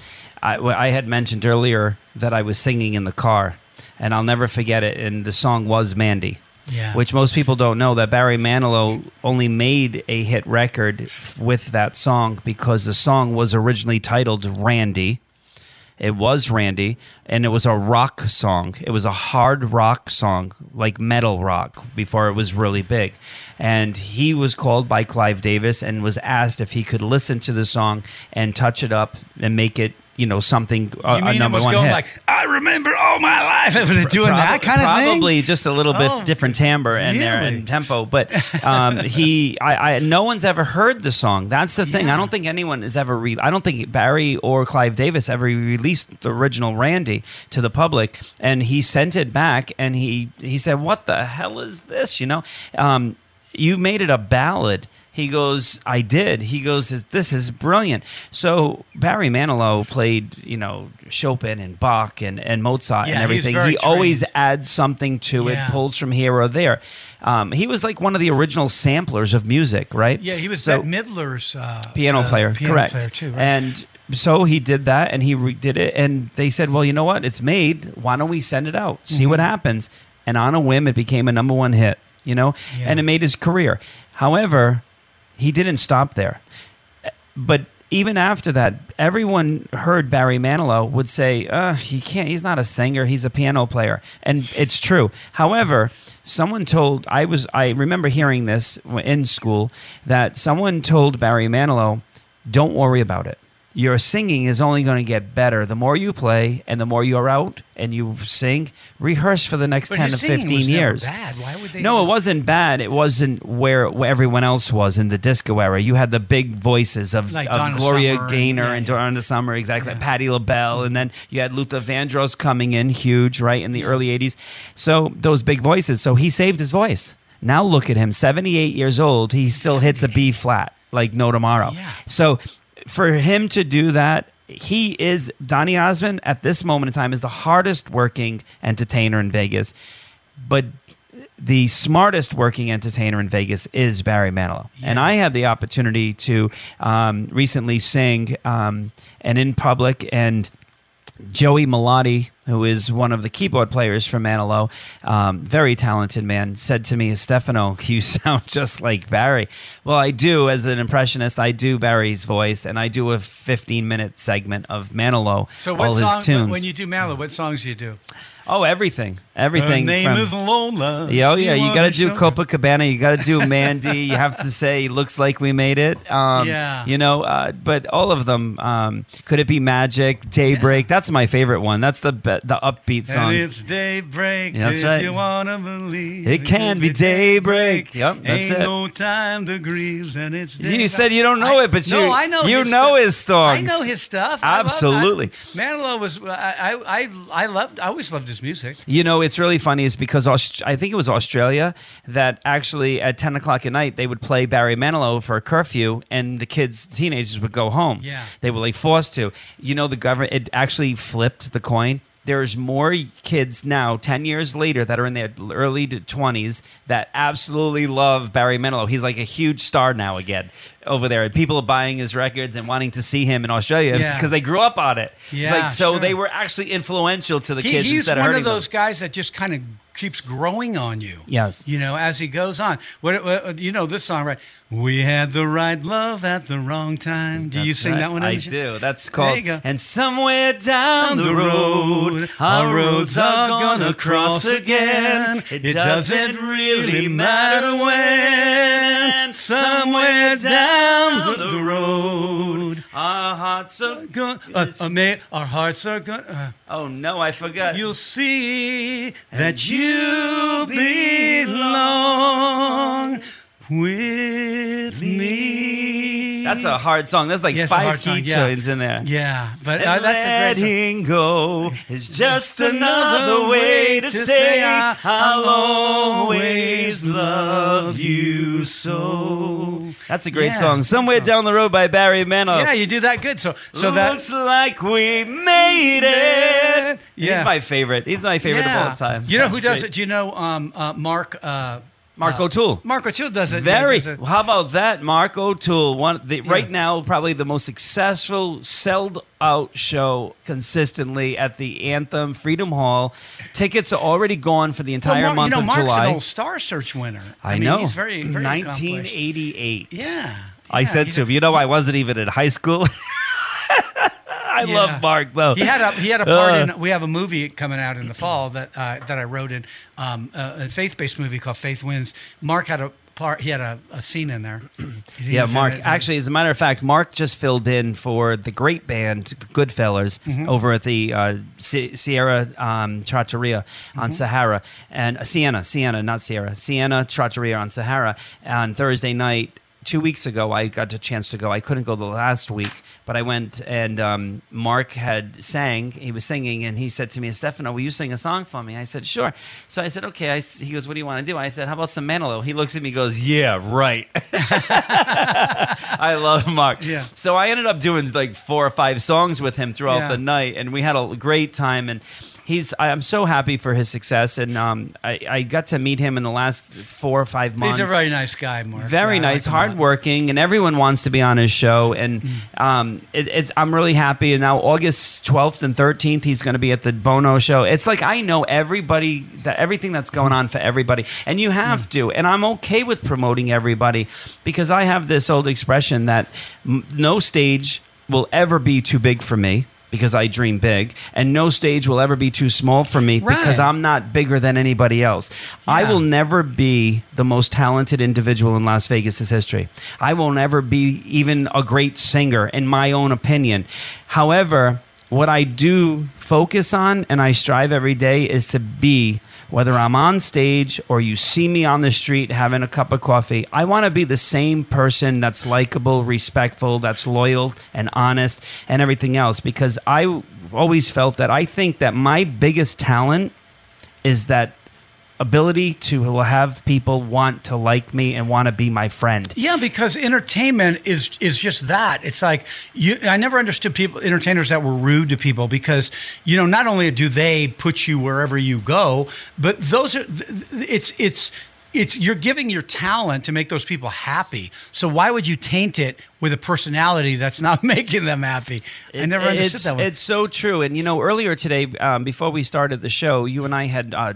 I, I had mentioned earlier that I was singing in the car, and I'll never forget it. And the song was Mandy, yeah. which most people don't know that Barry Manilow only made a hit record with that song because the song was originally titled Randy. It was Randy, and it was a rock song. It was a hard rock song, like metal rock, before it was really big. And he was called by Clive Davis and was asked if he could listen to the song and touch it up and make it, you know, something, a, you mean a number it was one going hit. Like, I remember all my life. I was doing Pro- that kind of probably thing? Probably just a little bit oh, different timbre and, really? there and tempo. But um, he, I, I, no one's ever heard the song. That's the thing. Yeah. I don't think anyone has ever, re- I don't think Barry or Clive Davis ever released the original Randy to the public. And he sent it back and he, he said, what the hell is this? You know, um, you made it a ballad. He goes, I did. He goes, this is brilliant. So Barry Manilow played, you know, Chopin and Bach and, and Mozart yeah, and everything. He, he always adds something to yeah. it, pulls from here or there. Um, he was like one of the original samplers of music, right? Yeah, he was so, Bette Midler's uh, piano uh, player, piano correct. Player too, right? And so he did that and he re- did it. And they said, well, you know what? It's made. Why don't we send it out? See mm-hmm. what happens. And on a whim, it became a number one hit, you know, yeah. and it made his career. However, he didn't stop there. But even after that, everyone heard Barry Manilow would say, uh, he can't, he's not a singer, he's a piano player. And it's true. However, someone told, I was, I remember hearing this in school, that someone told Barry Manilow, don't worry about it. Your singing is only going to get better. The more you play and the more you're out and you sing, rehearse for the next but ten to fifteen was years. Never bad. Why would they no, know? It wasn't bad. It wasn't where, where everyone else was in the disco era. You had the big voices of, like of Gloria Summer, Gaynor yeah, and Donna Summer, exactly, yeah. Patti LaBelle, and then you had Luther Vandross coming in huge, right, in the early eighties. So those big voices. So he saved his voice. Now look at him, seventy-eight years old. He still hits a B flat like no tomorrow. Yeah. So for him to do that, he is, Donny Osmond at this moment in time is the hardest working entertainer in Vegas, but the smartest working entertainer in Vegas is Barry Manilow. Yeah. And I had the opportunity to um, recently sing um, and in public, and Joey Malati, who is one of the keyboard players from Manilow, um, very talented man, said to me, Stefano, you sound just like Barry. Well, I do. As an impressionist, I do Barry's voice, and I do a fifteen-minute segment of Manilow, so what all song, his tunes. When you do Manilow, what songs do you do? Oh, everything. Everything. Her name from, is Lola. Yeah, oh, yeah. You got to do Copacabana. You got to do Mandy. You have to say, looks like we made it. Um, yeah. You know, uh, but all of them. Um, could it be Magic? Daybreak. Yeah. That's my favorite one. That's the the upbeat song. And it's daybreak. Yeah, that's right. If you want to believe. It can be daybreak. daybreak. Yep, that's Ain't it. Ain't no time to grieve. And it's daybreak. You said you don't know I, it, but you, no, I know you his know stuff. his songs. I know his stuff. Absolutely. Manilow was, I, I, I loved, I always loved his music. You know, it's really funny is because Aust- I think it was Australia that actually at ten o'clock at night they would play Barry Manilow for a curfew and the kids, teenagers would go home. Yeah. They were like forced to. You know, the government, it actually flipped the coin. There's more kids now, ten years later, that are in their early twenties that absolutely love Barry Manilow. He's like a huge star now again over there. People are buying his records and wanting to see him in Australia yeah. because they grew up on it. Yeah, like, so sure. they were actually influential to the he, kids instead of hurting them. He's one of those guys that just kind of keeps growing on you. Yes. You know, as he goes on. What, what you know, this song, right? We had the right love at the wrong time. Do That's you sing right. that one? I do. That's called. And somewhere down, down the road, road, our roads are gonna cross again. It doesn't really matter when. Somewhere down the road, Our hearts are gone. Uh, uh, may our hearts are gone. Uh, oh, no, I forgot. You'll see that you belong with me. That's a hard song. That's like yes, five key song, yeah. Joints in there. Yeah, but uh, that's a great letting song. Go is just another way to say I, I'll always love you so. That's a great yeah, song. Somewhere so. Down the Road by Barry Manilow. Yeah, you do that good. So, so looks that, like we made it. Yeah. He's my favorite. He's my favorite yeah. of all time. You know that's who does great. It? Do you know um, uh, Mark? Uh, Mark uh, O'Toole. Mark O'Toole does it. Very. Does it. How about that? Mark O'Toole. One, the, yeah. Right now, probably the most successful, sold-out show consistently at the Anthem Freedom Hall. Tickets are already gone for the entire well, Mark, month you know, of Mark's July. Mark's an old Star Search winner. I, I mean, know. He's very, very nineteen eighty-eight. Yeah. yeah. I said to him, you know, I wasn't even in high school. I yeah. love Mark though. He had a he had a part uh. in. We have a movie coming out in the fall that uh, that I wrote in um, a, a faith-based movie called Faith Wins. Mark had a part. He had a, a scene in there. yeah, Mark. Actually, as a matter of fact, Mark just filled in for the great band Goodfellas mm-hmm. over at the uh, C- Sierra um, Trattoria on mm-hmm. Sahara and uh, Sienna, Sienna, not Sierra, Sienna Trattoria on Sahara on Thursday night. Two weeks ago, I got a chance to go. I couldn't go the last week, but I went, and um, Mark had sang. He was singing, and he said to me, Stefano, will you sing a song for me? I said, sure. So I said, okay. I, he goes, what do you want to do? I said, how about some Manilow? He looks at me and goes, yeah, right. I love Mark. Yeah. So I ended up doing like four or five songs with him throughout yeah. the night, and we had a great time. And he's, I'm so happy for his success, and um, I, I got to meet him in the last four or five months. He's a very nice guy, Mark. Very yeah, nice, like hardworking, and everyone wants to be on his show. And mm. um, it, it's, I'm really happy. And now August twelfth and thirteenth, he's going to be at the Bono show. It's like I know everybody, that everything that's going on for everybody, and you have mm. to. And I'm okay with promoting everybody because I have this old expression that m- no stage will ever be too big for me. Because I dream big, and no stage will ever be too small for me right. because I'm not bigger than anybody else. Yeah. I will never be the most talented individual in Las Vegas's history. I won't ever be even a great singer, in my own opinion. However, what I do focus on and I strive every day is to be, whether I'm on stage or you see me on the street having a cup of coffee, I want to be the same person that's likable, respectful, that's loyal and honest and everything else, because I always felt that I think that my biggest talent is that ability to have people want to like me and want to be my friend. Yeah, because entertainment is is just that. It's like you, I never understood people, entertainers that were rude to people, because you know not only do they put you wherever you go, but those are it's it's it's you're giving your talent to make those people happy. So why would you taint it with a personality that's not making them happy? I never understood it's, that one. It's so true. And you know, earlier today, um, before we started the show, you and I had. Uh,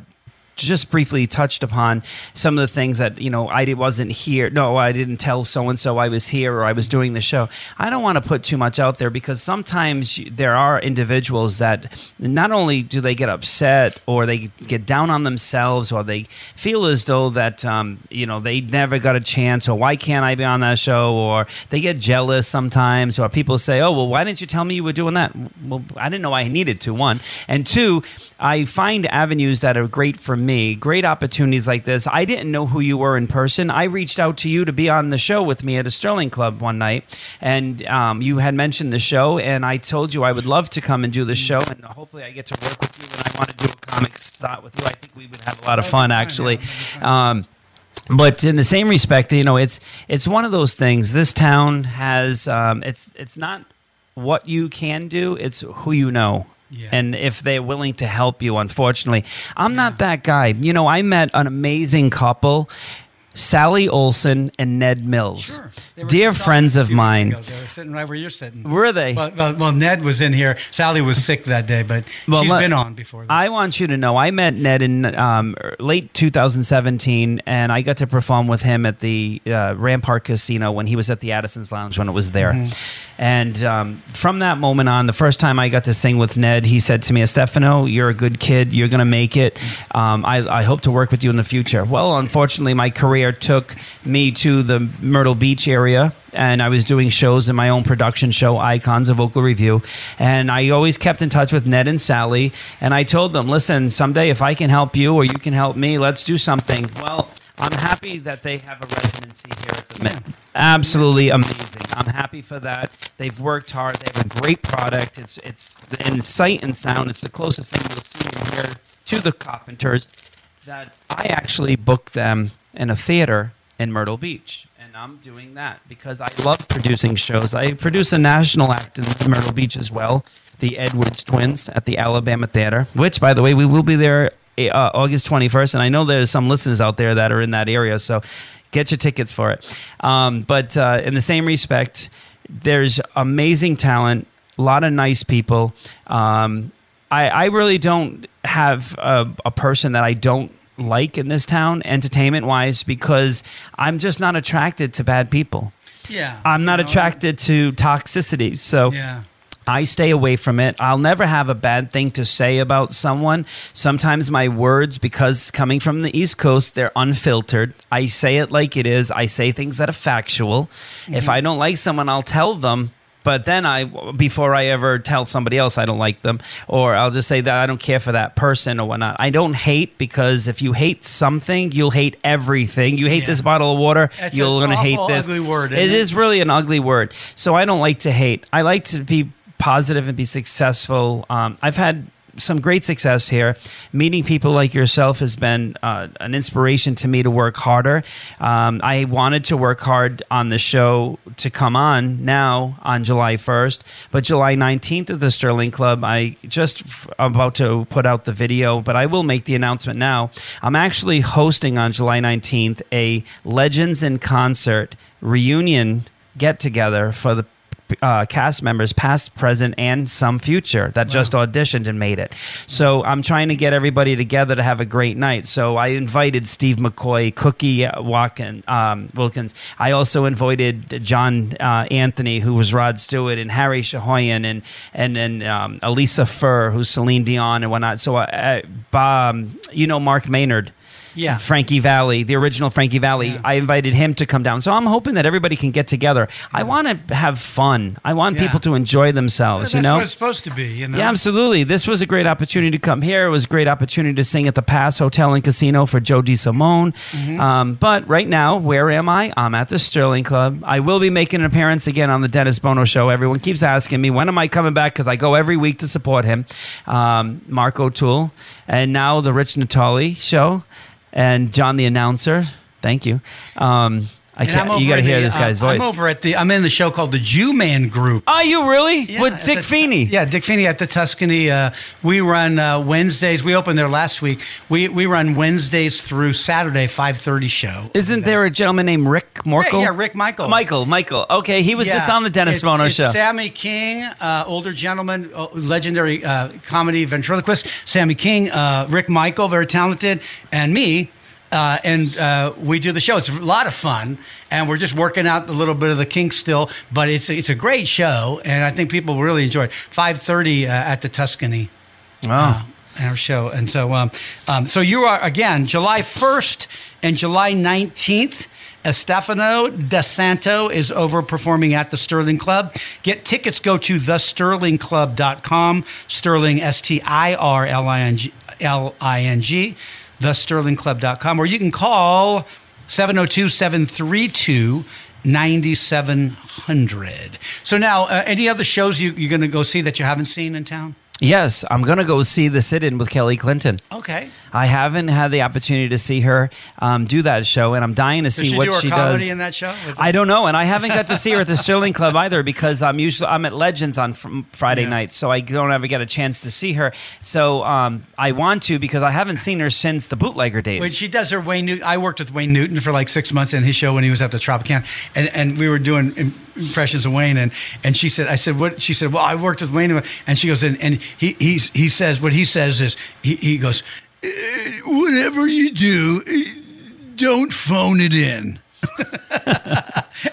just briefly touched upon some of the things that, you know, I wasn't here. No, I didn't tell so-and-so I was here or I was doing the show. I don't want to put too much out there because sometimes there are individuals that not only do they get upset or they get down on themselves or they feel as though that, um, you know, they never got a chance or why can't I be on that show, or they get jealous sometimes, or people say, oh, well, why didn't you tell me you were doing that? Well, I didn't know I needed to, one. And two, I find avenues that are great for me, great opportunities like this. I didn't know who you were in person. I reached out to you to be on the show with me at a Sterling Club one night, and um, you had mentioned the show, and I told you I would love to come and do the show, and hopefully I get to work with you, and I want to do a comic spot with you. I think we would have a lot of fun, actually. Um, But in the same respect, you know, it's it's one of those things. This town has um, it's it's not what you can do; it's who you know. Yeah. And if they're willing to help you, unfortunately. I'm yeah. not that guy. You know, I met an amazing couple, Sally Olson and Ned Mills. Sure. Dear friends of mine. Ago. They were sitting right where you're sitting. Were they? Well, well, well, Ned was in here. Sally was sick that day, but well, she's let, been on before. Then. I want you to know, I met Ned in um, late two thousand seventeen, and I got to perform with him at the uh, Rampart Casino when he was at the Addison's Lounge when it was there. Mm-hmm. And um, from that moment on, the first time I got to sing with Ned, he said to me, Stefano, you're a good kid. You're going to make it. Um, I, I hope to work with you in the future. Well, unfortunately, my career took me to the Myrtle Beach area and I was doing shows in my own production show, Icons of Oakland Review, and I always kept in touch with Ned and Sally, and I told them, listen, someday if I can help you or you can help me, let's do something. Well, I'm happy that they have a residency here at the Mint. Absolutely amazing. I'm happy for that. They've worked hard. They have a great product. It's it's in sight and sound. It's the closest thing you'll see in here to The Carpenters. That I actually booked them in a theater in Myrtle Beach. And I'm doing that because I love producing shows. I produce a national act in Myrtle Beach as well, the Edwards Twins at the Alabama Theater, which, by the way, we will be there Uh, August twenty-first, and I know there's some listeners out there that are in that area, so get your tickets for it. Um, but uh, in the same respect, there's amazing talent, a lot of nice people. Um, I, I really don't have a, a person that I don't like in this town, entertainment-wise, because I'm just not attracted to bad people. Yeah, I'm not you know, attracted to toxicity, so... Yeah. I stay away from it. I'll never have a bad thing to say about someone. Sometimes my words, because coming from the East Coast, they're unfiltered. I say it like it is. I say things that are factual. Mm-hmm. If I don't like someone, I'll tell them. But then I, before I ever tell somebody else I don't like them, or I'll just say that I don't care for that person or whatnot. I don't hate, because if you hate something, you'll hate everything. You hate yeah. this bottle of water, That's you're going to hate this. Ugly word, it, it is really an ugly word. So I don't like to hate. I like to be positive and be successful. Um, I've had some great success here. Meeting people like yourself has been uh, an inspiration to me to work harder. Um, I wanted to work hard on the show to come on now on July first, but July nineteenth at the Sterling Club, I just f- about to put out the video, but I will make the announcement now. I'm actually hosting on July nineteenth a Legends in Concert reunion get-together for the Uh, cast members, past, present, and some future that wow. just auditioned and made it. So I'm trying to get everybody together to have a great night. So I invited Steve McCoy, Cookie Watkins, um, Wilkins. I also invited John uh, Anthony, who was Rod Stewart, and Harry Shahoyan, and and and um, Elisa Furr, who's Celine Dion, and whatnot. So I, I, um, you know, Mark Maynard. Yeah, Frankie Valli, the original Frankie Valli. Yeah. I invited him to come down. So I'm hoping that everybody can get together. Yeah. I want to have fun. I want yeah. people to enjoy themselves, yeah, you know? That's what it's supposed to be, you know? Yeah, absolutely. This was a great opportunity to come here. It was a great opportunity to sing at the Pass Hotel and Casino for Joe DiSimone. Mm-hmm. Um, but right now, where am I? I'm at the Sterling Club. I will be making an appearance again on the Dennis Bono Show. Everyone keeps asking me, when am I coming back? Because I go every week to support him. Um, Mark O'Toole. And now the Rich Natale Show. And John the announcer, thank you. Um, I can't, you got to hear the, this guy's uh, voice. I'm over at the. I'm in the show called the Jew Man Group. Are you really? Yeah, with Dick the, Feeney. Yeah, Dick Feeney at the Tuscany. Uh, we run uh, Wednesdays. We opened there last week. We we run Wednesdays through Saturday, five thirty show. Isn't there a gentleman named Rick Morkel? Yeah, yeah, Rick Michael. Michael, Michael. Okay, he was yeah, just on the Dennis Bono Show. Sammy King, uh, older gentleman, uh, legendary uh, comedy ventriloquist. Sammy King, uh, Rick Michael, very talented, and me. Uh, and uh, we do the show. It's a lot of fun, and we're just working out a little bit of the kinks still. But it's a, it's a great show, and I think people will really enjoy it. five thirty uh, at the Tuscany. Wow. Uh, our show. And so, um, um, so you are again July first and July nineteenth. Stefano DeSanto is over performing at the Sterling Club. Get tickets. Go to the sterling club dot com. Sterling S T I R L I N G L I N G. the sterling club dot com, or you can call seven oh two, seven three two, nine seven zero zero. So now, uh, any other shows you, you're going to go see that you haven't seen in town? Yes, I'm going to go see The Sit-In with Kelly Clinton. Okay. I haven't had the opportunity to see her um, do that show, and I'm dying to see what she does. Does she do her comedy in that show? I don't know, and I haven't got to see her at the Sterling Club either, because I'm usually I'm at Legends on fr- Friday yeah. nights, so I don't ever get a chance to see her. So um, I want to, because I haven't seen her since the Bootlegger days. When she does her Wayne Newton, I worked with Wayne Newton for like six months in his show when he was at the Tropicana, and, and we were doing impressions of Wayne, and, and she said, I said, what? She said, well, I worked with Wayne, and she goes, and, and He he's, he says, what he says is, he, he goes, whatever you do, don't phone it in.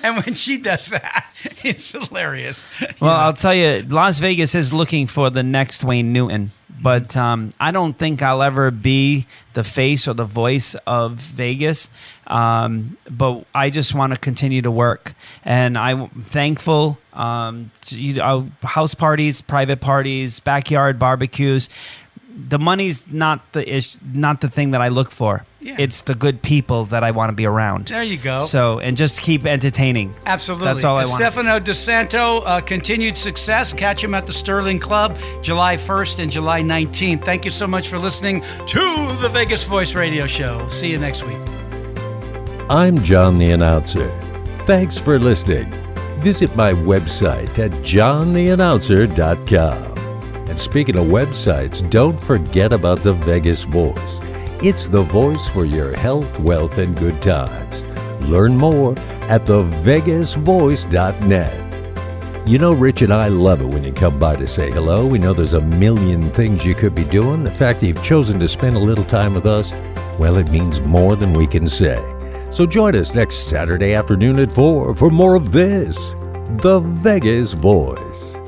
And when she does that, it's hilarious. Well, you know? I'll tell you, Las Vegas is looking for the next Wayne Newton. But um, I don't think I'll ever be the face or the voice of Vegas. Um, but I just want to continue to work. And I'm thankful. Um, to, you know, house parties, private parties, backyard barbecues. The money's not the ish, not the thing that I look for. Yeah. It's the good people that I want to be around. There you go. So, and just keep entertaining. Absolutely. That's all I want. Stefano DeSanto, uh, continued success. Catch him at the Sterling Club July first and July nineteenth. Thank you so much for listening to the Vegas Voice Radio Show. See you next week. I'm John the Announcer. Thanks for listening. Visit my website at john the announcer dot com. And speaking of websites, don't forget about the Vegas Voice. It's the voice for your health, wealth, and good times. Learn more at the vegas voice dot net. You know, Rich and I love it when you come by to say hello. We know there's a million things you could be doing. The fact that you've chosen to spend a little time with us, well, it means more than we can say. So join us next Saturday afternoon at four for more of this, The Vegas Voice.